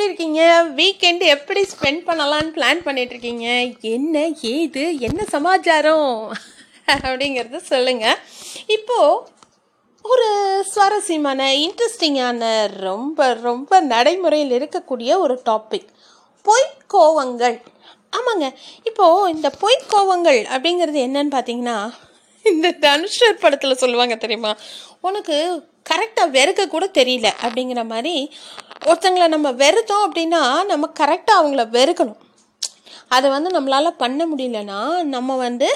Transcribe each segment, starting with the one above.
எப்படி இருக்கீங்க? வீக்கெண்டு எப்படி ஸ்பெண்ட் பண்ணலான்னு பிளான் பண்ணிகிட்ருக்கீங்க? என்ன ஏது என்ன சமாச்சாரம் அப்படிங்கிறது சொல்லுங்கள். இப்போது ஒரு சுவாரஸ்யமான இன்ட்ரெஸ்டிங்கான ரொம்ப ரொம்ப நடைமுறையில் இருக்கக்கூடிய ஒரு டாபிக், பொய்க்கோவங்கள். ஆமாங்க, இப்போது இந்த பொய்க்கோவங்கள் அப்படிங்கிறது என்னன்னு பார்த்தீங்கன்னா, இந்த தனுஷ் படத்தில் சொல்லுவாங்க தெரியுமா, உனக்கு கரெக்டாக வெறுக்க கூட தெரியல அப்படிங்கிற மாதிரி. ஒருத்தங்களை நம்ம வெறுத்தோம் அப்படின்னா நம்ம கரெக்டாக அவங்கள வெறுக்கணும். அதை வந்து நம்மளால் பண்ண முடியலன்னா நம்ம வந்து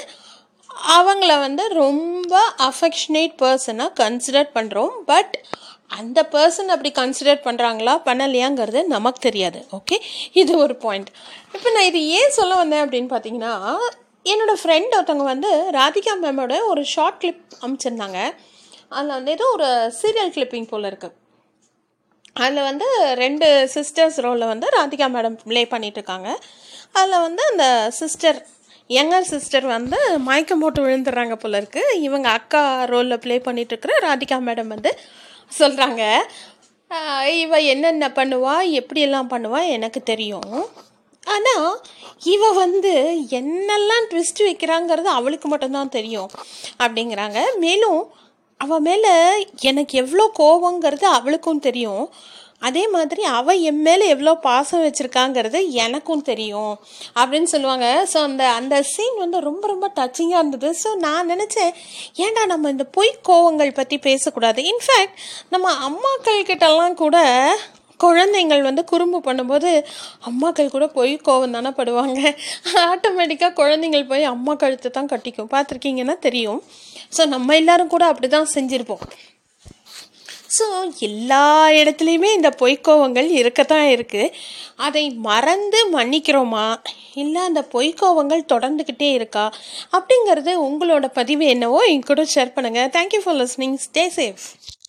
அவங்கள வந்து ரொம்ப அஃபெக்ஷனேட் பர்சனாக கன்சிடர் பண்ணுறோம். பட் அந்த பர்சன் அப்படி கன்சிடர் பண்ணுறாங்களா பண்ணலையாங்கிறது நமக்கு தெரியாது. ஓகே, இது ஒரு பாயிண்ட். இப்போ நான் இது ஏன் சொல்ல வந்தேன் அப்படின்னு பார்த்தீங்கன்னா, என்னோடய ஃப்ரெண்ட் ஒருத்தவங்க வந்து ராதிகா மேமோட ஒரு ஷார்ட் கிளிப் அனுப்பிச்சிருந்தாங்க. அதில் வந்து ஏதோ ஒரு சீரியல் கிளிப்பிங் போல் இருக்குது. அதில் வந்து ரெண்டு சிஸ்டர்ஸ் ரோலில் வந்து ராதிகா மேடம் ப்ளே பண்ணிகிட்ருக்காங்க. அதில் வந்து அந்த சிஸ்டர் யங்கர் சிஸ்டர் வந்து மயக்கம் போட்டு விழுந்துடுறாங்க போல் இருக்குது. இவங்க அக்கா ரோலில் ப்ளே பண்ணிகிட்ருக்குற ராதிகா மேடம் வந்து சொல்கிறாங்க, இவ என்னென்ன பண்ணுவா எப்படியெல்லாம் பண்ணுவா எனக்கு தெரியும், ஆனால் இவ வந்து என்னெல்லாம் ட்விஸ்ட் வைக்கிறாங்கிறது அவளுக்கு மட்டும்தான் தெரியும் அப்படிங்கிறாங்க. மேலும் அவள் மேலே எனக்கு எவ்வளோ கோபங்கிறது அவளுக்கும் தெரியும், அதே மாதிரி அவள் என் மேலே எவ்வளோ பாசம் வச்சுருக்காங்கிறது எனக்கும் தெரியும் அப்படின்னு சொல்லுவாங்க. ஸோ அந்த சீன் வந்து ரொம்ப ரொம்ப டச்சிங்காக இருந்தது. ஸோ நான் நினச்சேன், ஏன்டா நம்ம இந்த பொய் கோவங்கள் பற்றி பேசக்கூடாது. இன்ஃபேக்ட் நம்ம அம்மாக்கள் கிட்டலாம் கூட குழந்தைங்கள் வந்து குறும்பு பண்ணும்போது அம்மாக்கள் கூட போய் கோவம் தானே படுவாங்க. ஆட்டோமேட்டிக்காக குழந்தைங்கள் போய் அம்மா கழுத்து தான் கட்டிக்கும், பார்த்துருக்கீங்கன்னா தெரியும். ஸோ நம்ம எல்லோரும் கூட அப்படி தான் செஞ்சுருப்போம். ஸோ எல்லா இடத்துலையுமே இந்த பொய்க்கோவங்கள் இருக்கத்தான் இருக்குது. அதை மறந்து மன்னிக்கிறோமா, இல்லை அந்த பொய்க்கோவங்கள் தொடர்ந்துக்கிட்டே இருக்கா அப்படிங்கிறது உங்களோட பதிவு என்னவோ என் கூட ஷேர் பண்ணுங்கள். Thank you for listening. Stay safe.